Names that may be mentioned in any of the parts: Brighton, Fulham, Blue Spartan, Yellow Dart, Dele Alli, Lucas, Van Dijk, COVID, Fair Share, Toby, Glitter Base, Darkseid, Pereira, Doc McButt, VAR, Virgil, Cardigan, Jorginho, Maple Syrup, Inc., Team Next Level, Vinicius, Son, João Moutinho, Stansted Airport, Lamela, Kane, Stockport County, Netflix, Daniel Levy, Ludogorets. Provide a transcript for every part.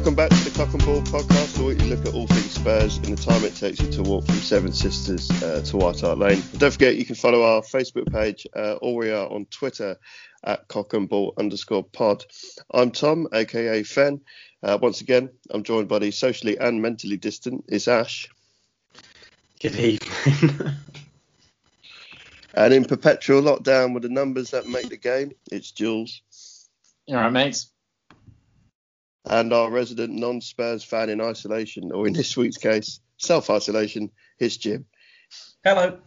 Welcome back to the Cock and Ball podcast, where we look at all things Spurs in the time it takes you to walk from Seven Sisters to White Hart Lane. And don't forget, you can follow our Facebook page, or we are on Twitter at cockandball_pod. I'm Tom, aka Fen. Once again, I'm joined by the socially and mentally distant, is Ash. Good evening. And in perpetual lockdown with the numbers that make the game, it's Jules. You all right, mates? And our resident non-Spurs fan in isolation, or in this week's case, self-isolation, is Jim. Hello.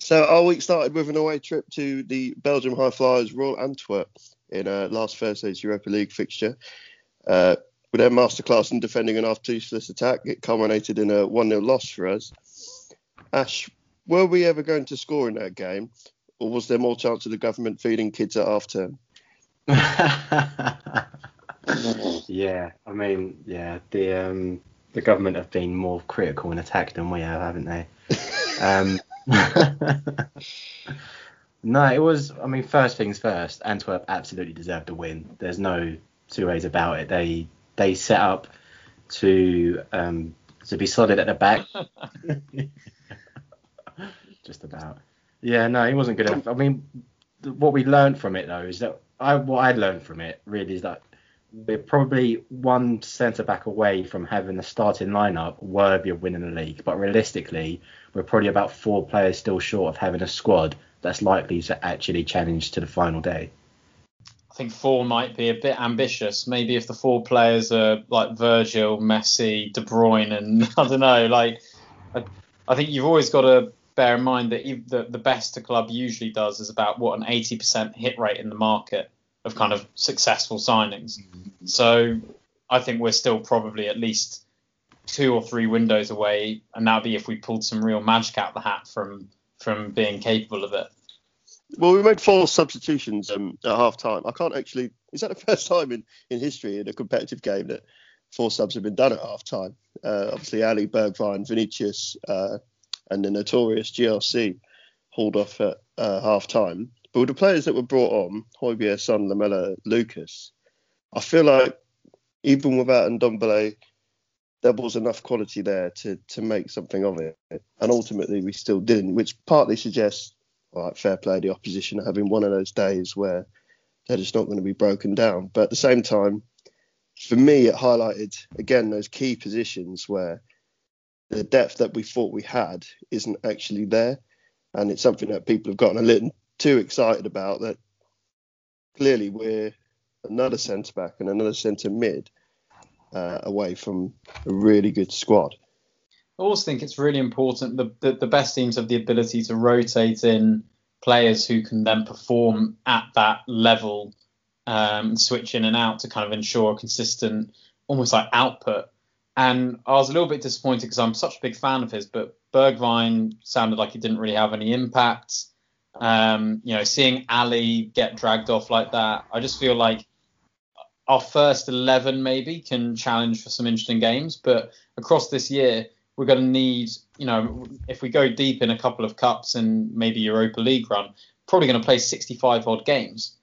So our week started with an away trip to the Belgium High Flyers Royal Antwerp in last Thursday's Europa League fixture. With their masterclass in defending an half-toothless attack, it culminated in a 1-0 loss for us. Ash, were we ever going to score in that game, or was there more chance of the government feeding kids at half-term? The government have been more critical in attack than we have, haven't they? No, it was, first things first, Antwerp absolutely deserved the win. There's no two ways about it. They set up to be solid at the back. Just about. Yeah, no, it wasn't good enough. What we learned from it, though, is that what I learned from it really is that we're probably one centre-back away from having a starting lineup worthy of winning the league. But realistically, we're probably about four players still short of having a squad that's likely to actually challenge to the final day. I think four might be a bit ambitious. Maybe if the four players are like Virgil, Messi, De Bruyne, and I don't know. Like, I think you've always got to bear in mind that the best a club usually does is about, what, an 80% hit rate in the market of kind of successful signings. So I think we're still probably at least two or three windows away, and that would be if we pulled some real magic out the hat from being capable of it. Well, we made four substitutions at half-time. I can't actually... Is that the first time in history in a competitive game that four subs have been done at half-time? Obviously, Ali, Bergwijn, Vinicius, and the notorious GRC hauled off at half-time. But with the players that were brought on, Højbjerg, Son, Lamela, Lucas, I feel like even without Ndombele, there was enough quality there to make something of it. And ultimately, we still didn't, which partly suggests, all right, fair play, the opposition are having one of those days where they're just not going to be broken down. But at the same time, for me, it highlighted, again, those key positions where the depth that we thought we had isn't actually there. And it's something that people have gotten a little too excited about, that clearly we're another centre-back and another centre-mid away from a really good squad. I also think it's really important that the best teams have the ability to rotate in players who can then perform at that level, switch in and out to kind of ensure a consistent, almost like output. And I was a little bit disappointed because I'm such a big fan of his, but Bergwijn sounded like he didn't really have any impact. Seeing Ali get dragged off like that, I just feel like our first 11 maybe can challenge for some interesting games, but across this year we're going to need, if we go deep in a couple of cups and maybe Europa League run, probably going to play 65 odd games,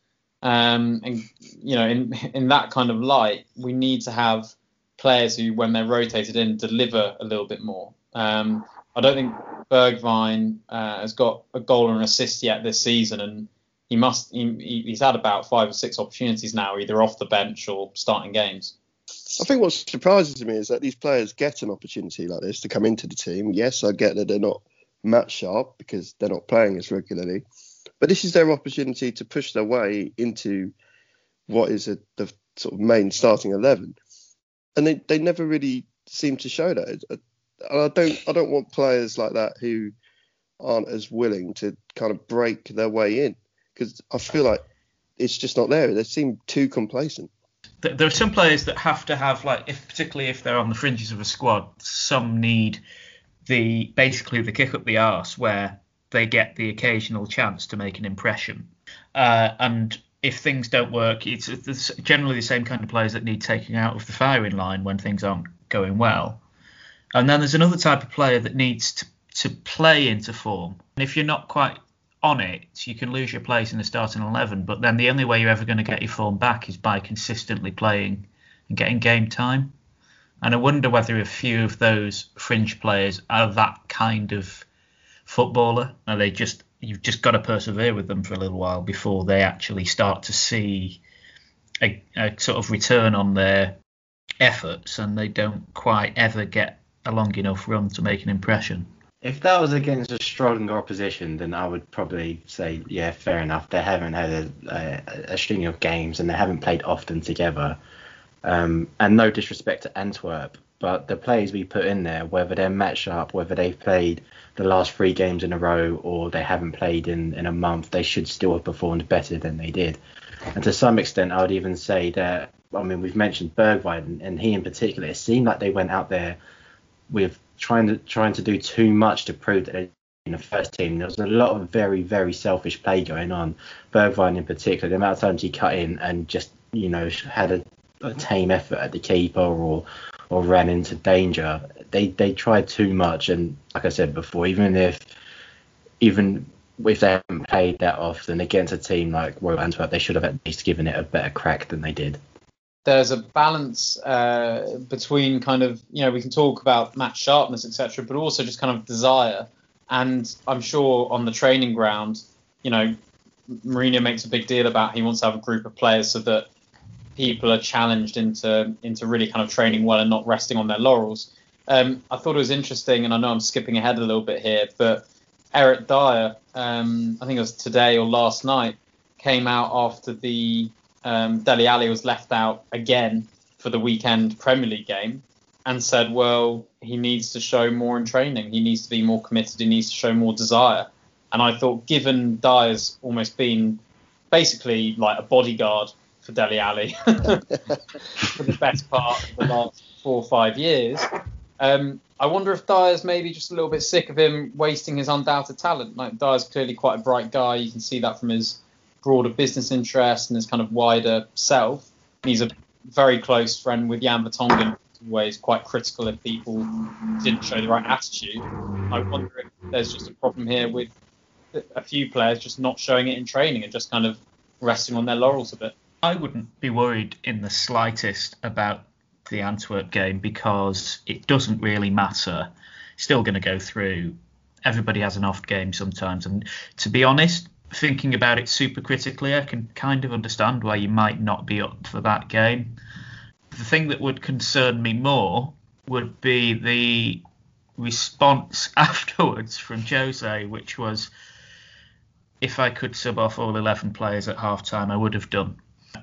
in that kind of light, we need to have players who, when they're rotated in, deliver a little bit more. I don't think Bergwijn has got a goal and an assist yet this season, and he's had about 5 or 6 opportunities now, either off the bench or starting games. I think what surprises me is that these players get an opportunity like this to come into the team. Yes, I get that they're not match sharp because they're not playing as regularly, but this is their opportunity to push their way into what is the sort of main starting 11, and they never really seem to show that. I don't want players like that who aren't as willing to kind of break their way in, because I feel like it's just not there. They seem too complacent. There are some players that have to have, particularly if they're on the fringes of a squad, some need the kick up the arse where they get the occasional chance to make an impression. And if things don't work, it's generally the same kind of players that need taking out of the firing line when things aren't going well. And then there's another type of player that needs to play into form. And if you're not quite on it, you can lose your place in the starting 11. But then the only way you're ever going to get your form back is by consistently playing and getting game time. And I wonder whether a few of those fringe players are that kind of footballer. Are they just, you've just got to persevere with them for a little while before they actually start to see a sort of return on their efforts, and they don't quite ever get a long enough run to make an impression. If that was against a stronger opposition, then I would probably say, yeah, fair enough. They haven't had a string of games and they haven't played often together. And no disrespect to Antwerp, but the players we put in there, whether they're matched up, whether they've played the last 3 games in a row or they haven't played in a month, they should still have performed better than they did. And to some extent, I would even say that, I mean, we've mentioned Bergwijn, and he in particular, it seemed like they went out there with trying to do too much to prove that they're in the first team. There was a lot of very, very selfish play going on. Bergwijn in particular, the amount of times he cut in and just, you know, had a tame effort at the keeper or ran into danger. They tried too much, and like I said before, even if they haven't played that often against a team like Royal Antwerp, they should have at least given it a better crack than they did. There's a balance between kind of, you know, we can talk about match sharpness, etc., but also just kind of desire. And I'm sure on the training ground, you know, Mourinho makes a big deal about he wants to have a group of players so that people are challenged into really kind of training well and not resting on their laurels. I thought it was interesting, and I know I'm skipping ahead a little bit here, but Eric Dyer, I think it was today or last night, came out after the Dele Alli was left out again for the weekend Premier League game and said, well, he needs to show more in training. He needs to be more committed. He needs to show more desire. And I thought, given Dyer's almost been basically like a bodyguard for Dele Alli for the best part of the last 4 or 5 years, I wonder if Dyer's maybe just a little bit sick of him wasting his undoubted talent. Like, Dyer's clearly quite a bright guy. You can see that from his broader business interest and his kind of wider self. He's a very close friend with Jan Vertonghen, always quite critical if people didn't show the right attitude. I wonder if there's just a problem here with a few players just not showing it in training and just kind of resting on their laurels a bit. I wouldn't be worried in the slightest about the Antwerp game because it doesn't really matter. It's still going to go through. Everybody has an off game sometimes. And to be honest, thinking about it super critically, I can kind of understand why you might not be up for that game. The thing that would concern me more would be the response afterwards from Jose, which was, if I could sub off all 11 players at half time, I would have done.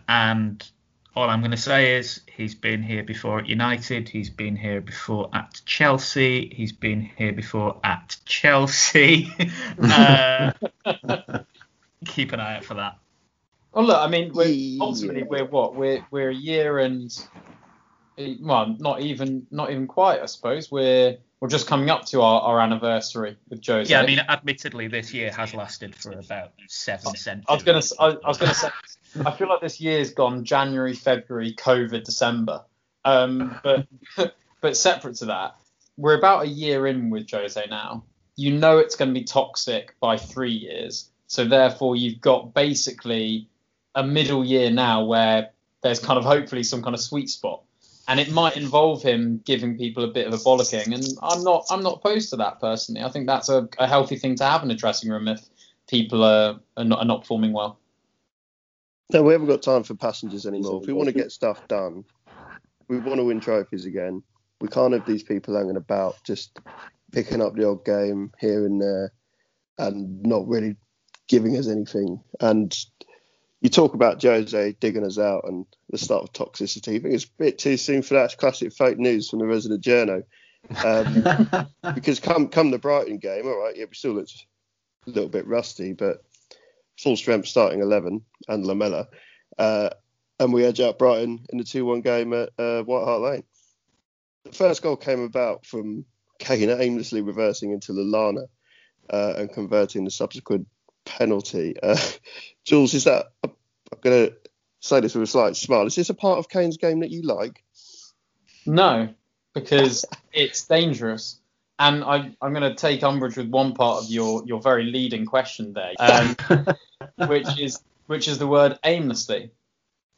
And all I'm going to say is he's been here before at United, he's been here before at Chelsea, he's been here before at Chelsea. Keep an eye out for that. Well, look, I mean, we're a year and, well, not even quite, I suppose. We're just coming up to our anniversary with Jose. Yeah, I mean, admittedly, this year has lasted for about 7 centuries. I was going to say, I feel like this year's gone January, February, COVID, December. But separate to that, we're about a year in with Jose now. You know it's going to be toxic by 3 years. So therefore, you've got basically a middle year now where there's kind of hopefully some kind of sweet spot. And it might involve him giving people a bit of a bollocking. And I'm not opposed to that personally. I think that's a healthy thing to have in a dressing room if people are not performing well. No, we haven't got time for passengers anymore. If we want to get stuff done, we want to win trophies again. We can't have these people hanging about just picking up the odd game here and there and not really giving us anything. And you talk about Jose digging us out and the start of toxicity. I think it's a bit too soon for that. It's classic fake news from the resident journo. Because come the Brighton game, all right, yeah, we still looked a little bit rusty, but full strength starting 11 and Lamela. And we edge out Brighton in the 2-1 game at White Hart Lane. The first goal came about from Kane aimlessly reversing into Lallana and converting the subsequent penalty. Jules, is that, I'm going to say this with a slight smile, is this a part of Kane's game that you like? No, because it's dangerous. And I'm going to take umbrage with one part of your very leading question there, which is the word aimlessly.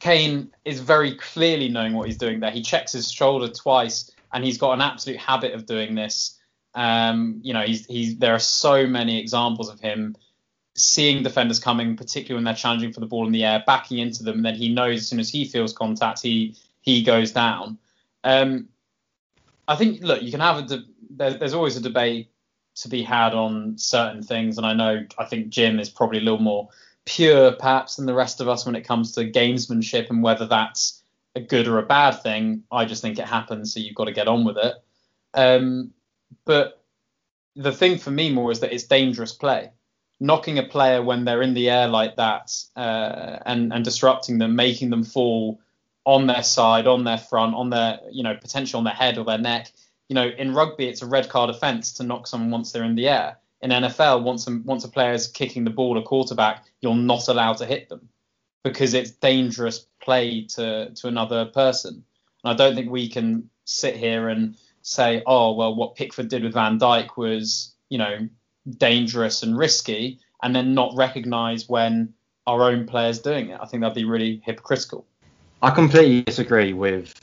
Kane is very clearly knowing what he's doing there. He checks his shoulder twice, and he's got an absolute habit of doing this. There are so many examples of him seeing defenders coming, particularly when they're challenging for the ball in the air, backing into them, and then he knows as soon as he feels contact, he goes down. I think, look, you can have there's always a debate to be had on certain things, and I think Jim is probably a little more pure perhaps than the rest of us when it comes to gamesmanship and whether that's a good or a bad thing. I just think it happens, so you've got to get on with it. But the thing for me more is that it's dangerous play. Knocking a player when they're in the air like that and disrupting them, making them fall on their side, on their front, on their, potentially on their head or their neck. In rugby, it's a red card offence to knock someone once they're in the air. In NFL, once a player is kicking the ball, a quarterback, you're not allowed to hit them because it's dangerous play to another person. And I don't think we can sit here and say, oh, well, what Pickford did with Van Dijk was, dangerous and risky, and then not recognise when our own player's doing it. I think that'd be really hypocritical. I completely disagree with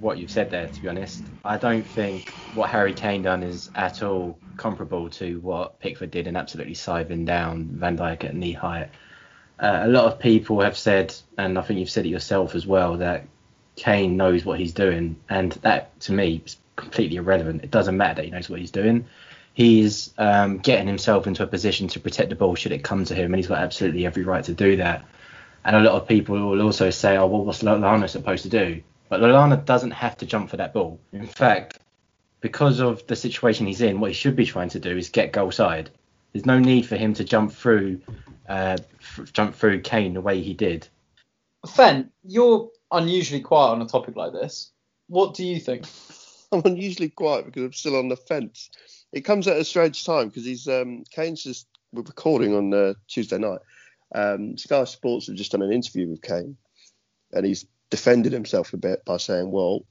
what you've said there, to be honest. I don't think what Harry Kane done is at all comparable to what Pickford did in absolutely scything down Van Dijk at knee height. A lot of people have said, and I think you've said it yourself as well, that Kane knows what he's doing. And that, to me, is completely irrelevant. It doesn't matter that he knows what he's doing. He's getting himself into a position to protect the ball should it come to him, and he's got absolutely every right to do that. And a lot of people will also say, oh, well, what's Lallana supposed to do? But Lallana doesn't have to jump for that ball. In fact, because of the situation he's in, what he should be trying to do is get goal side. There's no need for him to jump through Kane the way he did. Fen, you're unusually quiet on a topic like this. What do you think? I'm unusually quiet because I'm still on the fence. It comes at a strange time because Kane's just recording on Tuesday night. Sky Sports have just done an interview with Kane, and he's defended himself a bit by saying, well,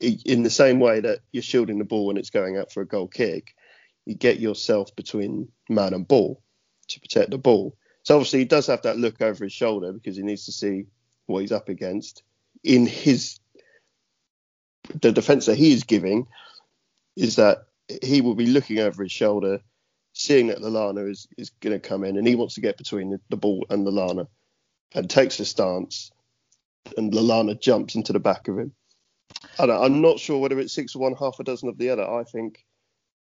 in the same way that you're shielding the ball when it's going out for a goal kick, you get yourself between man and ball to protect the ball. So obviously he does have that look over his shoulder because he needs to see what he's up against. In the defence that he is giving is that he will be looking over his shoulder, seeing that Lallana is going to come in, and he wants to get between the ball and Lallana, and takes a stance, and Lallana jumps into the back of him. I'm not sure whether it's six or one, half a dozen of the other. I think,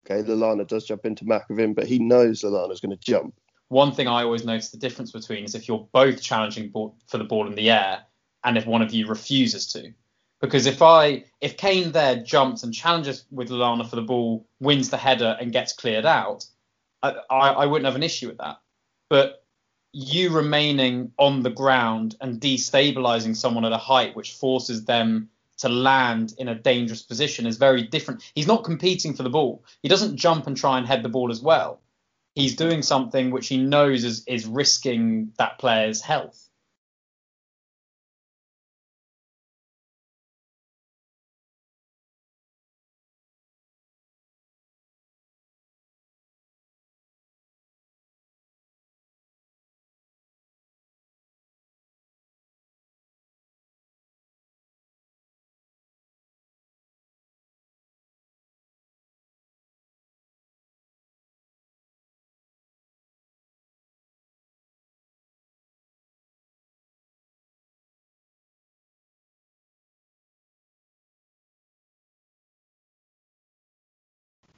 okay, Lallana does jump into back of him, but he knows Lallana's going to jump. One thing I always notice the difference between is if you're both challenging for the ball in the air, and if one of you refuses to. Because if Kane there jumps and challenges with Lallana for the ball, wins the header and gets cleared out, I wouldn't have an issue with that. But you remaining on the ground and destabilising someone at a height which forces them to land in a dangerous position is very different. He's not competing for the ball. He doesn't jump and try and head the ball as well. He's doing something which he knows is risking that player's health.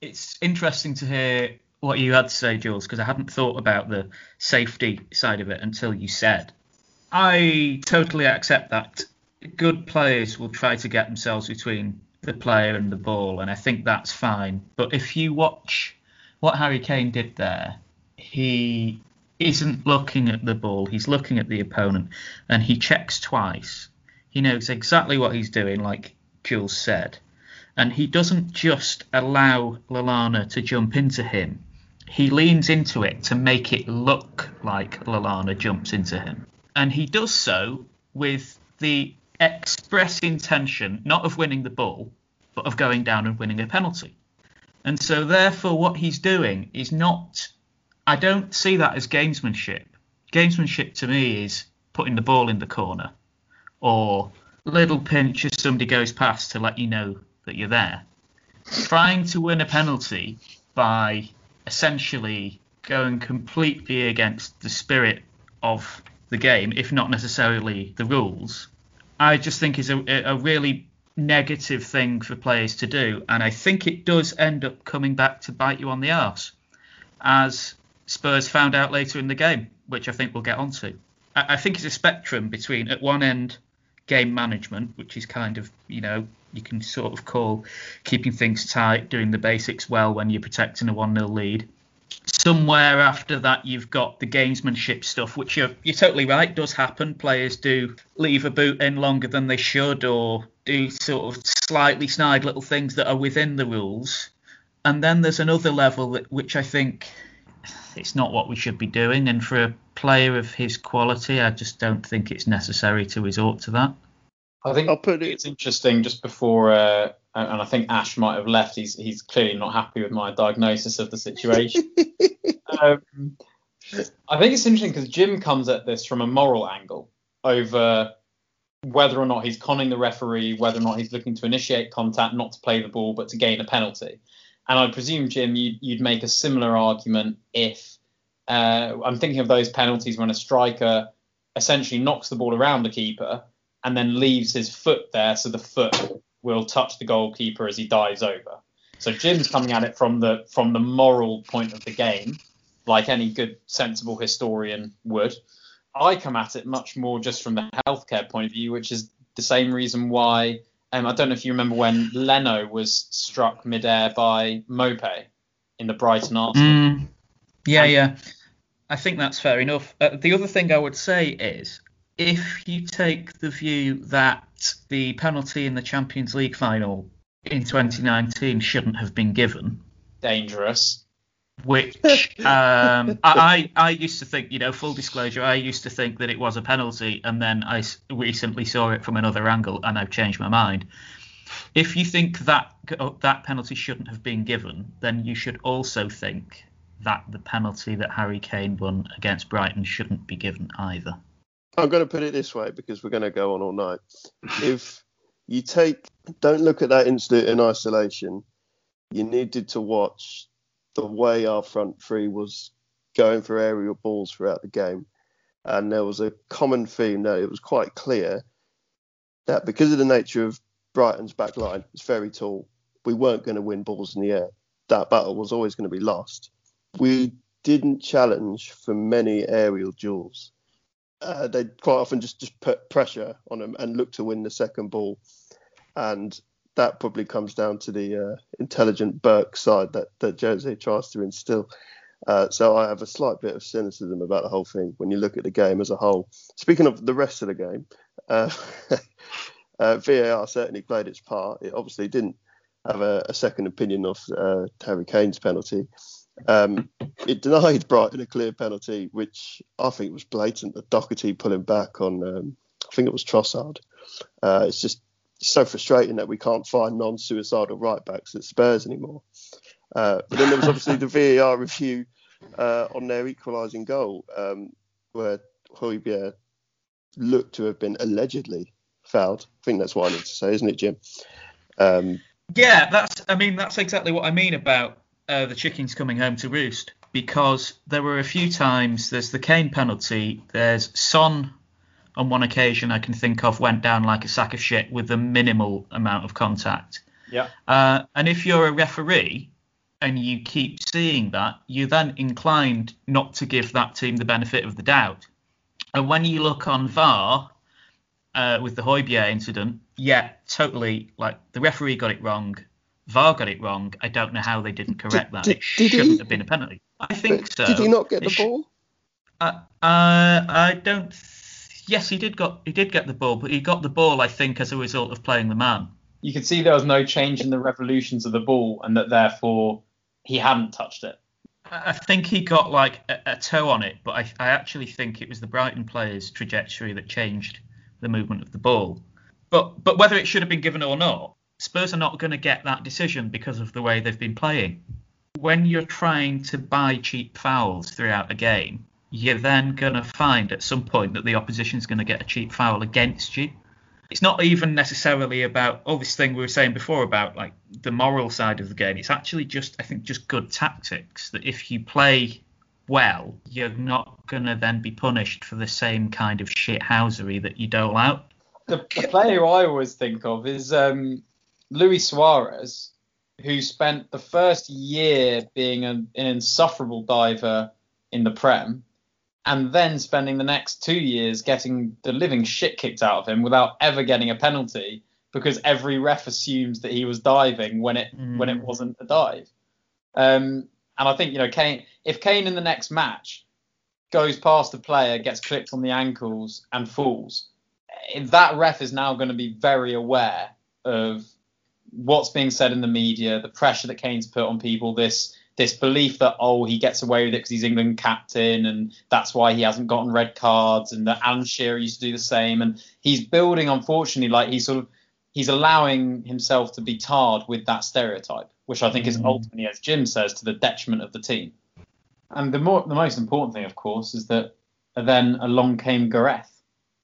It's interesting to hear what you had to say, Jules, because I hadn't thought about the safety side of it until you said. I totally accept that good players will try to get themselves between the player and the ball, and I think that's fine. But if you watch what Harry Kane did there, he isn't looking at the ball, he's looking at the opponent, and he checks twice. He knows exactly what he's doing, like Jules said. And he doesn't just allow Lallana to jump into him. He leans into it to make it look like Lallana jumps into him. And he does so with the express intention, not of winning the ball, but of going down and winning a penalty. And so therefore what he's doing is not... I don't see that as gamesmanship. Gamesmanship to me is putting the ball in the corner, or little pinch as somebody goes past to let you know that you're there. Trying to win a penalty by essentially going completely against the spirit of the game, if not necessarily the rules, I just think is a really negative thing for players to do. And I think it does end up coming back to bite you on the arse, as Spurs found out later in the game, which I think we'll get onto. I think it's a spectrum between, at one end, game management, which is kind of, you know, you can sort of call keeping things tight, doing the basics well when you're protecting a 1-0 lead. Somewhere after that, you've got the gamesmanship stuff, which you're totally right, does happen. Players do leave a boot in longer than they should, or do sort of slightly snide little things that are within the rules. And then there's another level which I think it's not what we should be doing. And for a player of his quality, I just don't think it's necessary to resort to that. I think I'll put it's interesting just before, and I think Ash might have left. He's clearly not happy with my diagnosis of the situation. I think it's interesting because Jim comes at this from a moral angle over whether or not he's conning the referee, whether or not he's looking to initiate contact, not to play the ball, but to gain a penalty. And I presume, Jim, you'd make a similar argument if I'm thinking of those penalties when a striker essentially knocks the ball around the keeper and then leaves his foot there, so the foot will touch the goalkeeper as he dives over. So Jim's coming at it from the moral point of the game, like any good, sensible historian would. I come at it much more just from the healthcare point of view, which is the same reason why, I don't know if you remember when Leno was struck midair by Mope in the Brighton Arsenal. Yeah. I think that's fair enough. The other thing I would say is, if you take the view that the penalty in the Champions League final in 2019 shouldn't have been given, dangerous. Which I used to think, you know, full disclosure, I used to think that it was a penalty, and then I recently saw it from another angle, and I've changed my mind. If you think that penalty shouldn't have been given, then you should also think that the penalty that Harry Kane won against Brighton shouldn't be given either. I'm going to put it this way, because we're going to go on all night. If you don't look at that incident in isolation, you needed to watch the way our front three was going for aerial balls throughout the game. And there was a common theme that it was quite clear that because of the nature of Brighton's back line, it's very tall, we weren't going to win balls in the air. That battle was always going to be lost. We didn't challenge for many aerial duels. They quite often just put pressure on them and look to win the second ball. And that probably comes down to the intelligent Burke side that Jose tries to instill. So I have a slight bit of cynicism about the whole thing when you look at the game as a whole. Speaking of the rest of the game, VAR certainly played its part. It obviously didn't have a second opinion of Harry Kane's penalty. It denied Brighton a clear penalty, which I think was blatant. The Doherty pulling back on, I think it was Trossard. It's just so frustrating that we can't find non-suicidal right-backs at Spurs anymore. But then there was obviously the VAR review on their equalising goal, where Højbjerg looked to have been allegedly fouled. I think that's what I need to say, isn't it, Jim? Yeah, that's exactly what I mean about the chickens coming home to roost, because there were a few times, there's the Kane penalty, there's Son on one occasion I can think of went down like a sack of shit with a minimal amount of contact. Yeah. And if you're a referee and you keep seeing that, you're then inclined not to give that team the benefit of the doubt. And when you look on VAR with the Højbjerg incident, yeah, totally, like the referee got it wrong. VAR got it wrong. I don't know how they didn't correct that. It shouldn't have been a penalty. I think so. Did he not get the ball? I don't. Yes, he did get the ball, but he got the ball, I think, as a result of playing the man. You could see there was no change in the revolutions of the ball, and that therefore he hadn't touched it. I think he got like a toe on it, but I actually think it was the Brighton player's trajectory that changed the movement of the ball. But whether it should have been given or not, Spurs are not going to get that decision because of the way they've been playing. When you're trying to buy cheap fouls throughout a game, you're then going to find at some point that the opposition's going to get a cheap foul against you. It's not even necessarily about all this thing we were saying before about like the moral side of the game. It's actually just, I think, just good tactics, that if you play well, you're not going to then be punished for the same kind of shithousery that you dole out. The player I always think of is Luis Suarez, who spent the first year being an insufferable diver in the Prem, and then spending the next 2 years getting the living shit kicked out of him without ever getting a penalty, because every ref assumes that he was diving when it wasn't a dive. And I think, you know, Kane, if Kane in the next match goes past the player, gets clipped on the ankles and falls, that ref is now going to be very aware of what's being said in the media, the pressure that Kane's put on people, this belief that, oh, he gets away with it because he's England captain and that's why he hasn't gotten red cards, and that Alan Shearer used to do the same. And he's building, unfortunately, like he's allowing himself to be tarred with that stereotype, which I think is ultimately, as Jim says, to the detriment of the team. And the most important thing, of course, is that then along came Gareth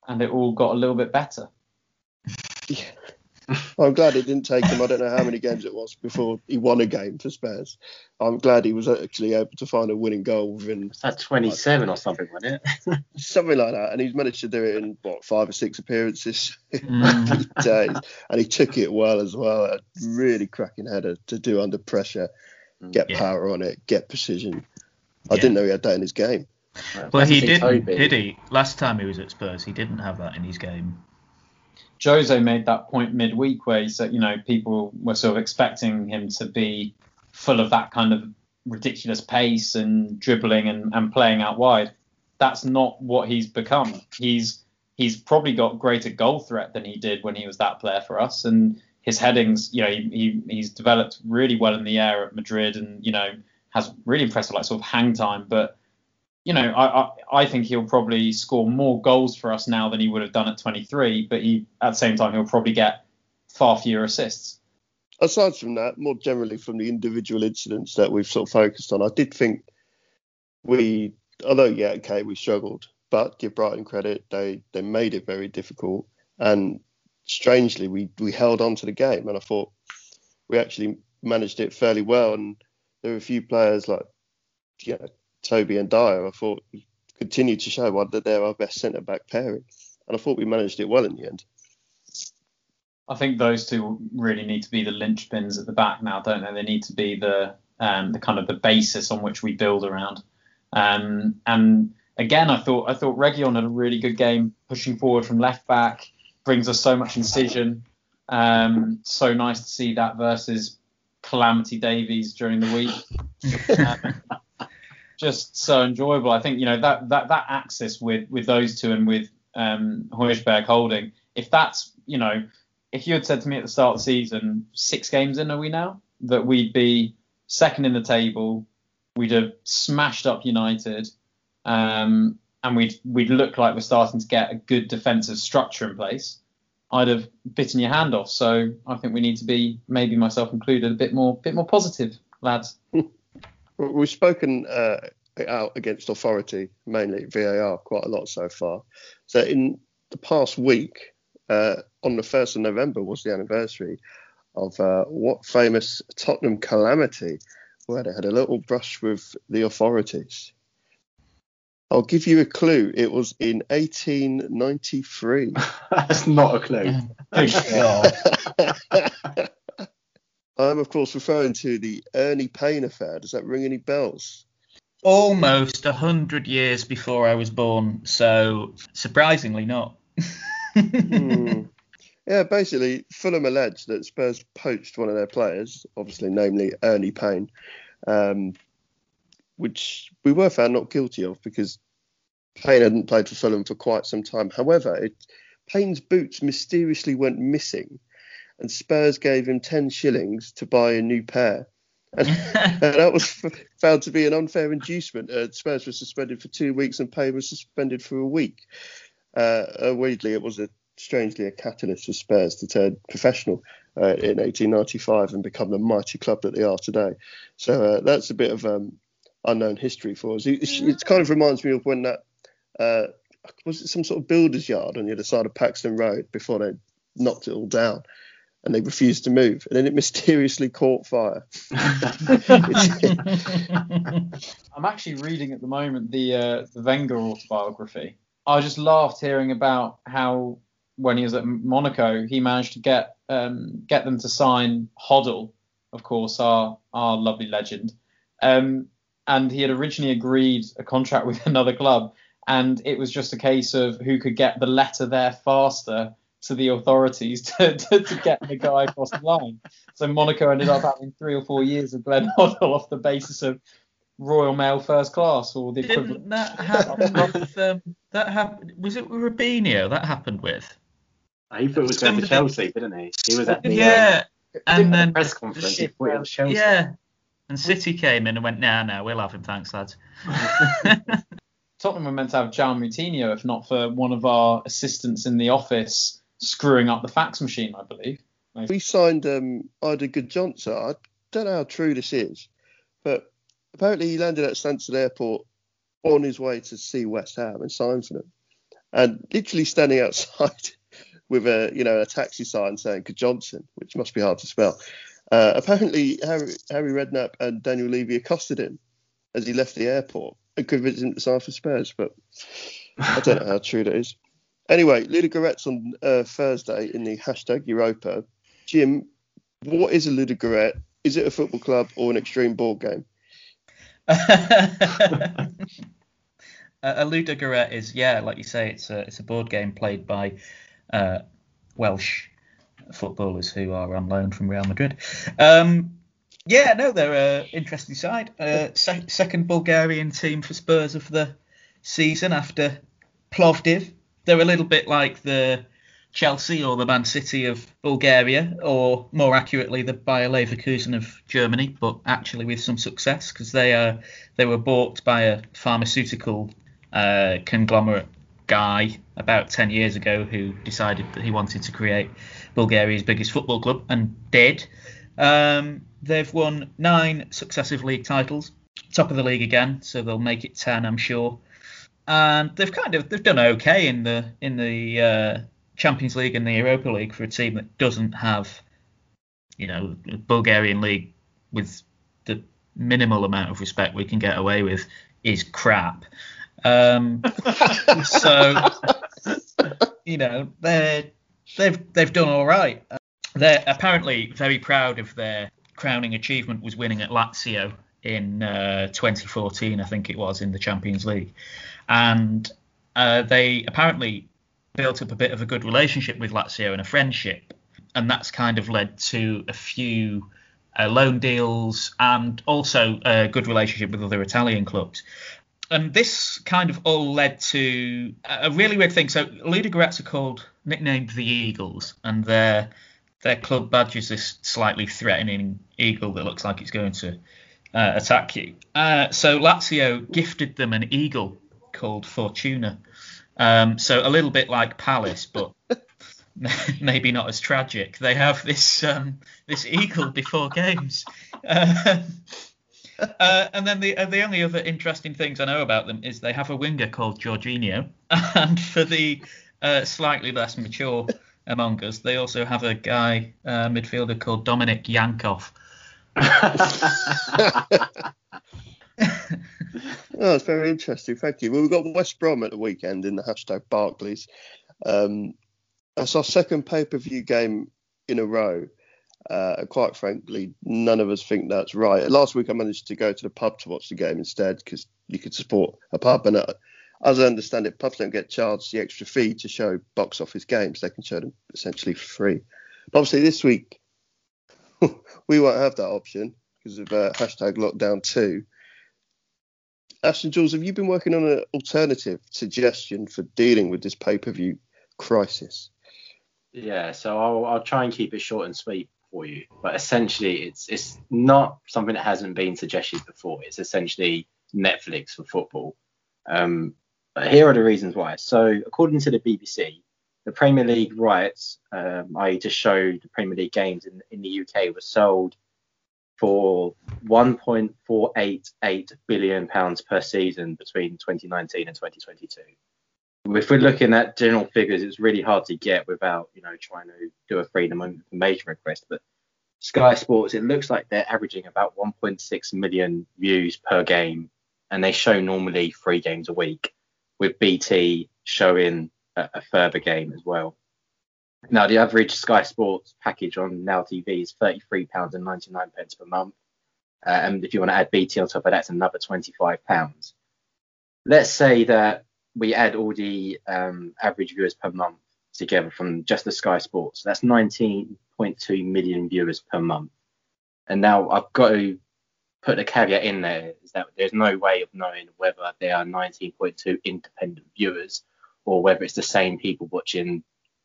and it all got a little bit better. Yeah. I'm glad it didn't take him, I don't know how many games it was before he won a game for Spurs. I'm glad he was actually able to find a winning goal within... At 27 or something, wasn't it? Something like that. And he's managed to do it in, what, 5 or 6 appearances in 3 days. And he took it well as well. A really cracking header to do under pressure, get power on it, get precision. I didn't know he had that in his game. Well, he didn't, did he? Last time he was at Spurs, he didn't have that in his game. Jose made that point midweek where he said, you know, people were sort of expecting him to be full of that kind of ridiculous pace and dribbling and playing out wide. That's not what he's become. He's probably got greater goal threat than he did when he was that player for us. And his headings, you know, he's developed really well in the air at Madrid, and, you know, has really impressive like sort of hang time. But, you know, I think he'll probably score more goals for us now than he would have done at 23, but at the same time, he'll probably get far fewer assists. Aside from that, more generally from the individual incidents that we've sort of focused on, I did think we struggled, but give Brighton credit, they made it very difficult. And strangely, we held on to the game, and I thought we actually managed it fairly well. And there were a few players like, you know, Toby and Dyer, I thought, continued to show that they're our best centre-back pairing. And I thought we managed it well in the end. I think those two really need to be the linchpins at the back now, don't they? They need to be the kind of the basis on which we build around. And again, I thought Reguilon had a really good game, pushing forward from left-back, brings us so much incision. So nice to see that versus Calamity Davies during the week. Just so enjoyable. I think, you know, that axis with those two and with Højbjerg holding, if that's, you know, if you had said to me at the start of the season, 6 games in are we now, that we'd be second in the table, we'd have smashed up United, and we'd look like we're starting to get a good defensive structure in place, I'd have bitten your hand off. So I think we need to be, maybe myself included, a bit more positive, lads. We've spoken out against authority, mainly VAR, quite a lot so far. So in the past week, on the 1st of November was the anniversary of what famous Tottenham calamity, where they had a little brush with the authorities. I'll give you a clue. It was in 1893. That's not a clue. Oh. I'm, of course, referring to the Ernie Payne affair. Does that ring any bells? Almost 100 years before I was born, so surprisingly not. Yeah, basically, Fulham alleged that Spurs poached one of their players, obviously, namely Ernie Payne, which we were found not guilty of because Payne hadn't played for Fulham for quite some time. However, Payne's boots mysteriously went missing, and Spurs gave him 10 shillings to buy a new pair. And that was found to be an unfair inducement. Spurs were suspended for 2 weeks and Payne was suspended for a week. Weirdly, it was strangely a catalyst for Spurs to turn professional in 1895 and become the mighty club that they are today. So that's a bit of unknown history for us. It kind of reminds me of when that was it some sort of builder's yard on the other side of Paxton Road before they knocked it all down and they refused to move, and then it mysteriously caught fire. I'm actually reading at the moment the Wenger autobiography. I just laughed hearing about how when he was at Monaco, he managed to get them to sign Hoddle, of course, our lovely legend. And he had originally agreed a contract with another club, and it was just a case of who could get the letter there faster to the authorities to get the guy across the line. So Monaco ended up having 3 or 4 years of Glenn Hoddle off the basis of Royal Mail First Class or the equivalent. Didn't that happen with was it with Rubinho that happened with? He thought it was going to Chelsea, didn't he? He was at the and then press conference. He thought it was Chelsea. Yeah. And City came in and went, no, we'll have him, thanks, lads. Tottenham were meant to have João Moutinho, if not for one of our assistants in the office screwing up the fax machine, I believe. We signed Eiður Guðjohnsen. I don't know how true this is, but apparently he landed at Stansted Airport on his way to see West Ham and signed for them. And literally standing outside with a taxi sign saying Guðjohnsen, which must be hard to spell. Apparently, Harry Redknapp and Daniel Levy accosted him as he left the airport and convinced him to sign for Spurs, but I don't know how true that is. Anyway, Ludogorets on Thursday in the #Europa. Jim, what is a Ludogoret? Is it a football club or an extreme board game? A Ludogoret is, like you say, it's a board game played by Welsh footballers who are on loan from Real Madrid. They're an interesting side. Second Bulgarian team for Spurs of the season after Plovdiv. They're a little bit like the Chelsea or the Man City of Bulgaria, or more accurately, the Bayer Leverkusen of Germany, but actually with some success because they were bought by a pharmaceutical conglomerate guy about 10 years ago who decided that he wanted to create Bulgaria's biggest football club and did. They've won 9 successive league titles, top of the league again, so they'll make it 10, I'm sure. And they've done okay in the Champions League and the Europa League for a team that doesn't have, Bulgarian league with the minimal amount of respect we can get away with is crap. They've done all right. They're apparently very proud of their crowning achievement was winning at Lazio in 2014, I think it was, in the Champions League. And they apparently built up a bit of a good relationship with Lazio and a friendship. And that's kind of led to a few loan deals and also a good relationship with other Italian clubs. And this kind of all led to a really weird thing. So Ludogorets are nicknamed the Eagles, and their club badge is this slightly threatening eagle that looks like it's going to attack you. So Lazio gifted them an eagle called Fortuna. So a little bit like Palace, but maybe not as tragic. They have this eagle before games. And then the only other interesting things I know about them is they have a winger called Jorginho, and for the slightly less mature among us, they also have a guy, midfielder called Dominic Yankov. Oh, it's very interesting. Thank you. Well, we've got West Brom at the weekend in the #Barclays. That's our second pay-per-view game in a row. Quite frankly, none of us think that's right. Last week I managed to go to the pub to watch the game instead because you could support a pub, and as I understand it, pubs don't get charged the extra fee to show box office games. They can show them essentially free. But obviously this week we won't have that option because of #Lockdown 2. Ash and Jules, have you been working on an alternative suggestion for dealing with this pay-per-view crisis? Yeah, so I'll try and keep it short and sweet for you, but essentially it's not something that hasn't been suggested before. It's essentially Netflix for football. But here are the reasons why. So according to the BBC, the Premier League rights, i.e. to show the Premier League games in the UK, were sold for £1.488 billion per season between 2019 and 2022. If we're looking at general figures, it's really hard to get without, you know, trying to do a freedom of information request. But Sky Sports, it looks like they're averaging about 1.6 million views per game, and they show normally 3 games a week, with BT showing a further game as well. Now, the average Sky Sports package on Now TV is £33.99 per month. And if you want to add BT on top of that, it's another £25. Let's say that we add all the average viewers per month together from just the Sky Sports. That's 19.2 million viewers per month. And now I've got to put a caveat in there, is that there's no way of knowing whether they are 19.2 independent viewers or whether it's the same people watching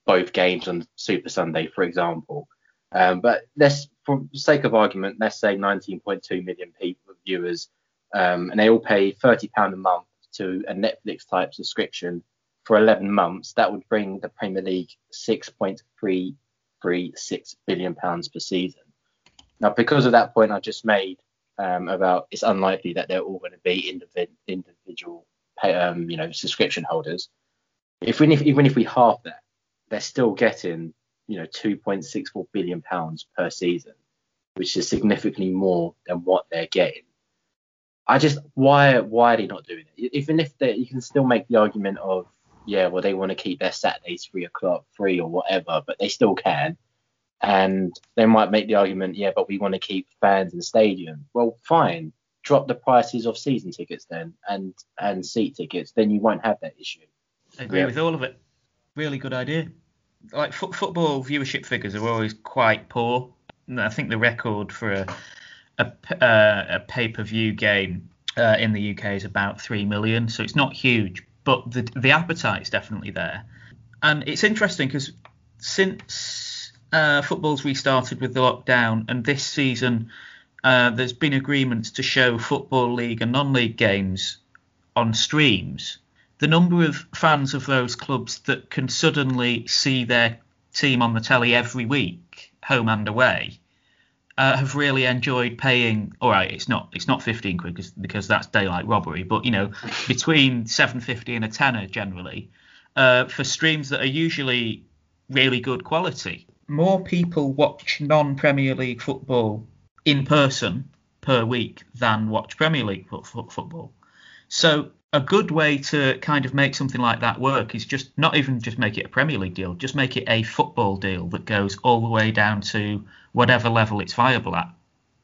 both games on Super Sunday, for example. But let's, for the sake of argument, let's say 19.2 million people, viewers, and they all pay £30 a month to a Netflix type subscription for 11 months. That would bring the Premier League £6.336 billion per season. Now, because of that point I just made, about it's unlikely that they're all going to be individual subscription holders. Even if we halve that, they're still getting, you know, £2.64 billion per season, which is significantly more than what they're getting. I just, why are they not doing it? Even if they, you can still make the argument of, yeah, well, they want to keep their Saturdays 3 o'clock free or whatever, but they still can. And they might make the argument, yeah, but we want to keep fans in the stadium. Well, fine, drop the prices of season tickets then and seat tickets. Then you won't have that issue. I agree with all of it. Really good idea. Like football viewership figures are always quite poor. And I think the record for a pay-per-view game in the UK is about 3 million. So it's not huge, but the appetite's definitely there. And it's interesting because since football's restarted with the lockdown, and this season there's been agreements to show Football League and non-league games on streams. The number of fans of those clubs that can suddenly see their team on the telly every week, home and away, have really enjoyed paying. All right, it's not 15 quid because that's daylight robbery, but you know, between £7.50 and a tenner generally for streams that are usually really good quality. More people watch non-Premier League football in person per week than watch Premier League football. So a good way to kind of make something like that work is just not even just make it a Premier League deal, just make it a football deal that goes all the way down to whatever level it's viable at,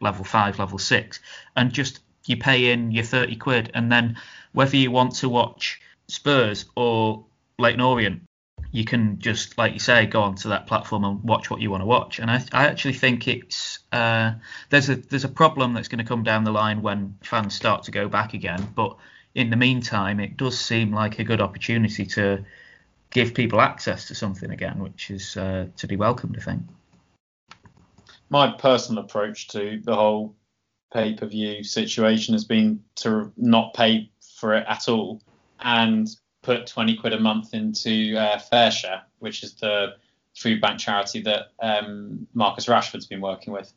level 5, level 6, and just you pay in your 30 quid, and then whether you want to watch Spurs or Leighton Orient, you can just, like you say, go onto that platform and watch what you want to watch. And I actually think it's there's a problem that's going to come down the line when fans start to go back again. But in the meantime, it does seem like a good opportunity to give people access to something again, which is to be welcomed, I think. My personal approach to the whole pay-per-view situation has been to not pay for it at all and put 20 quid a month into Fair Share, which is the food bank charity that Marcus Rashford's been working with.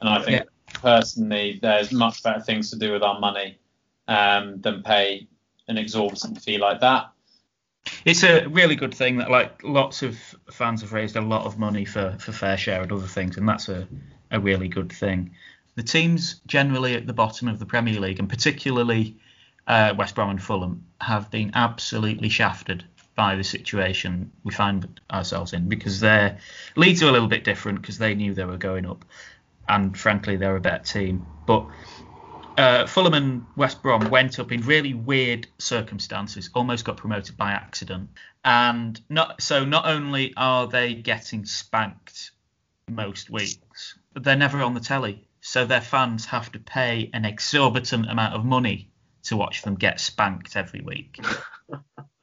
And I think personally, there's much better things to do with our money than pay an exorbitant fee like that. It's a really good thing that like lots of fans have raised a lot of money for Fair Share and other things. And that's a really good thing. The teams generally at the bottom of the Premier League, and particularly West Brom and Fulham, have been absolutely shafted by the situation we find ourselves in, because their Leeds are a little bit different because they knew they were going up, and frankly they're a better team. But Fulham and West Brom went up in really weird circumstances, almost got promoted by accident, and not only are they getting spanked most weeks, but they're never on the telly, so their fans have to pay an exorbitant amount of money to watch them get spanked every week.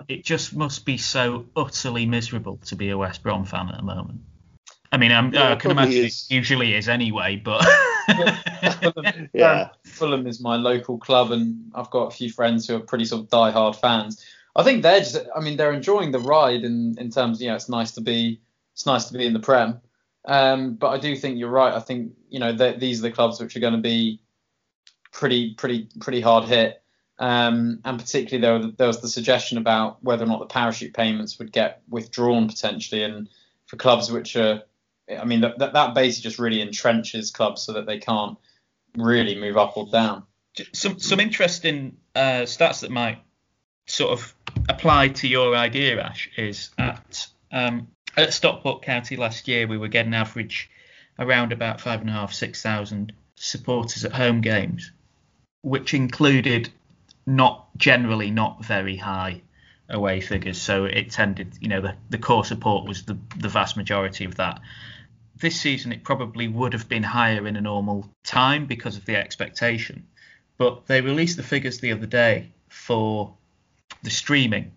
It just must be so utterly miserable to be a West Brom fan at the moment. I mean, I can imagine it usually is anyway, but... Fulham is my local club, and I've got a few friends who are pretty sort of die-hard fans. I think they're just, I mean, they're enjoying the ride in terms of, you know, it's nice to be in the Prem. But I do think you're right. I think, you know, these are the clubs which are going to be pretty hard hit. And particularly there was the suggestion about whether or not the parachute payments would get withdrawn potentially. And for clubs which are, I mean, that basically just really entrenches clubs so that they can't really move up or down. Some interesting stats that might sort of apply to your idea, Ash, is at Stockport County last year, we were getting average around about 5,500-6,000 supporters at home games, which included not very high away figures. So it tended, you know, the core support was the vast majority of that. This season, it probably would have been higher in a normal time because of the expectation. But they released the figures the other day for the streaming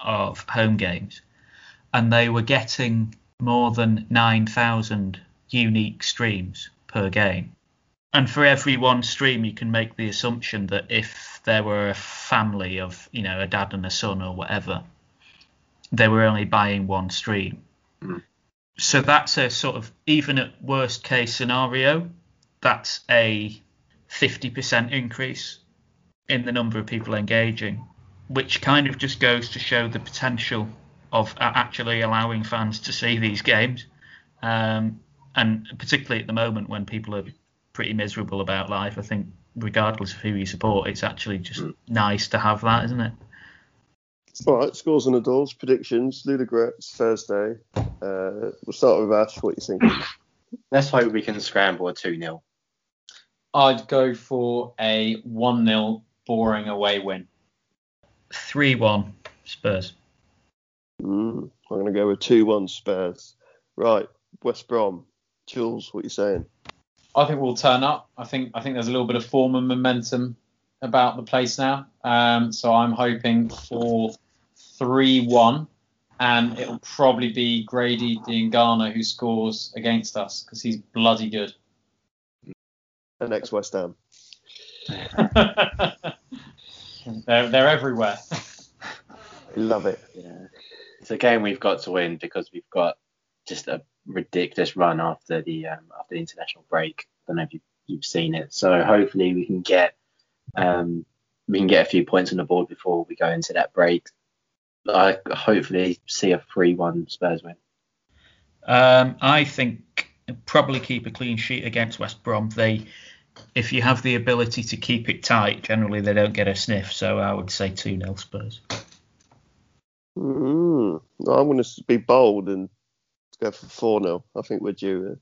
of home games, and they were getting more than 9,000 unique streams per game. And for every one stream, you can make the assumption that if there were a family of, you know, a dad and a son or whatever, they were only buying one stream. Mm. So that's a sort of, even at worst case scenario, that's a 50% increase in the number of people engaging, which kind of just goes to show the potential of actually allowing fans to see these games. And particularly at the moment when people are pretty miserable about life, I think regardless of who you support, it's actually just nice to have that, isn't it? All right, scores and goals, predictions, Ludogorets, Thursday. We'll start with Ash, what you think? Let's hope we can scramble a 2-0. I'd go for a 1-0 boring away win. 3-1 Spurs. I'm going to go with 2-1 Spurs. Right, West Brom. Jules, what are you saying? I think we'll turn up. I think there's a little bit of form and momentum about the place now. So I'm hoping for 3-1, and it'll probably be Grady Diangana who scores against us because he's bloody good. And ex-West Ham. They're everywhere. Love it. Yeah. It's a game we've got to win because we've got just a ridiculous run after the international break. I don't know if you've seen it. So hopefully we can get a few points on the board before we go into that break. I hopefully see a 3-1 Spurs win. I think probably keep a clean sheet against West Brom. If you have the ability to keep it tight, generally they don't get a sniff. So I would say 2-0 Spurs. I'm going to be bold and go for 4-0. I think we're due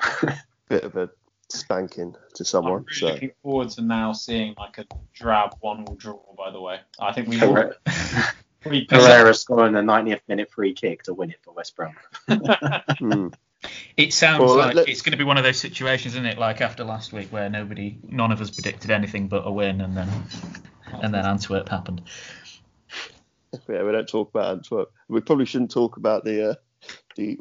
a bit of a spanking to someone. I'm really looking forward to now seeing like a drab 1-1 draw, by the way. I think we will. Pereira scoring the 90th minute free kick to win it for West Brom. It sounds it's going to be one of those situations, isn't it? Like after last week where none of us predicted anything but a win, and then Antwerp happened. Yeah, we don't talk about Antwerp. We probably shouldn't talk about the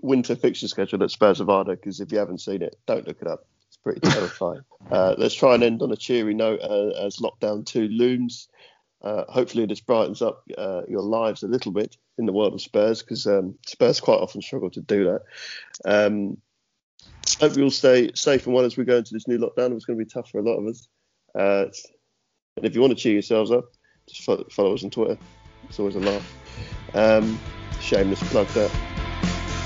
winter fixture schedule at Spurs Avada, because if you haven't seen it, don't look it up. It's pretty terrifying. Let's try and end on a cheery note as lockdown 2 looms. Hopefully this brightens up your lives a little bit in the world of Spurs, because Spurs quite often struggle to do that. Hope you all stay safe and well as we go into this new lockdown. It's going to be tough for a lot of us. And if you want to cheer yourselves up, just follow us on Twitter. It's always a laugh. Shameless plug there.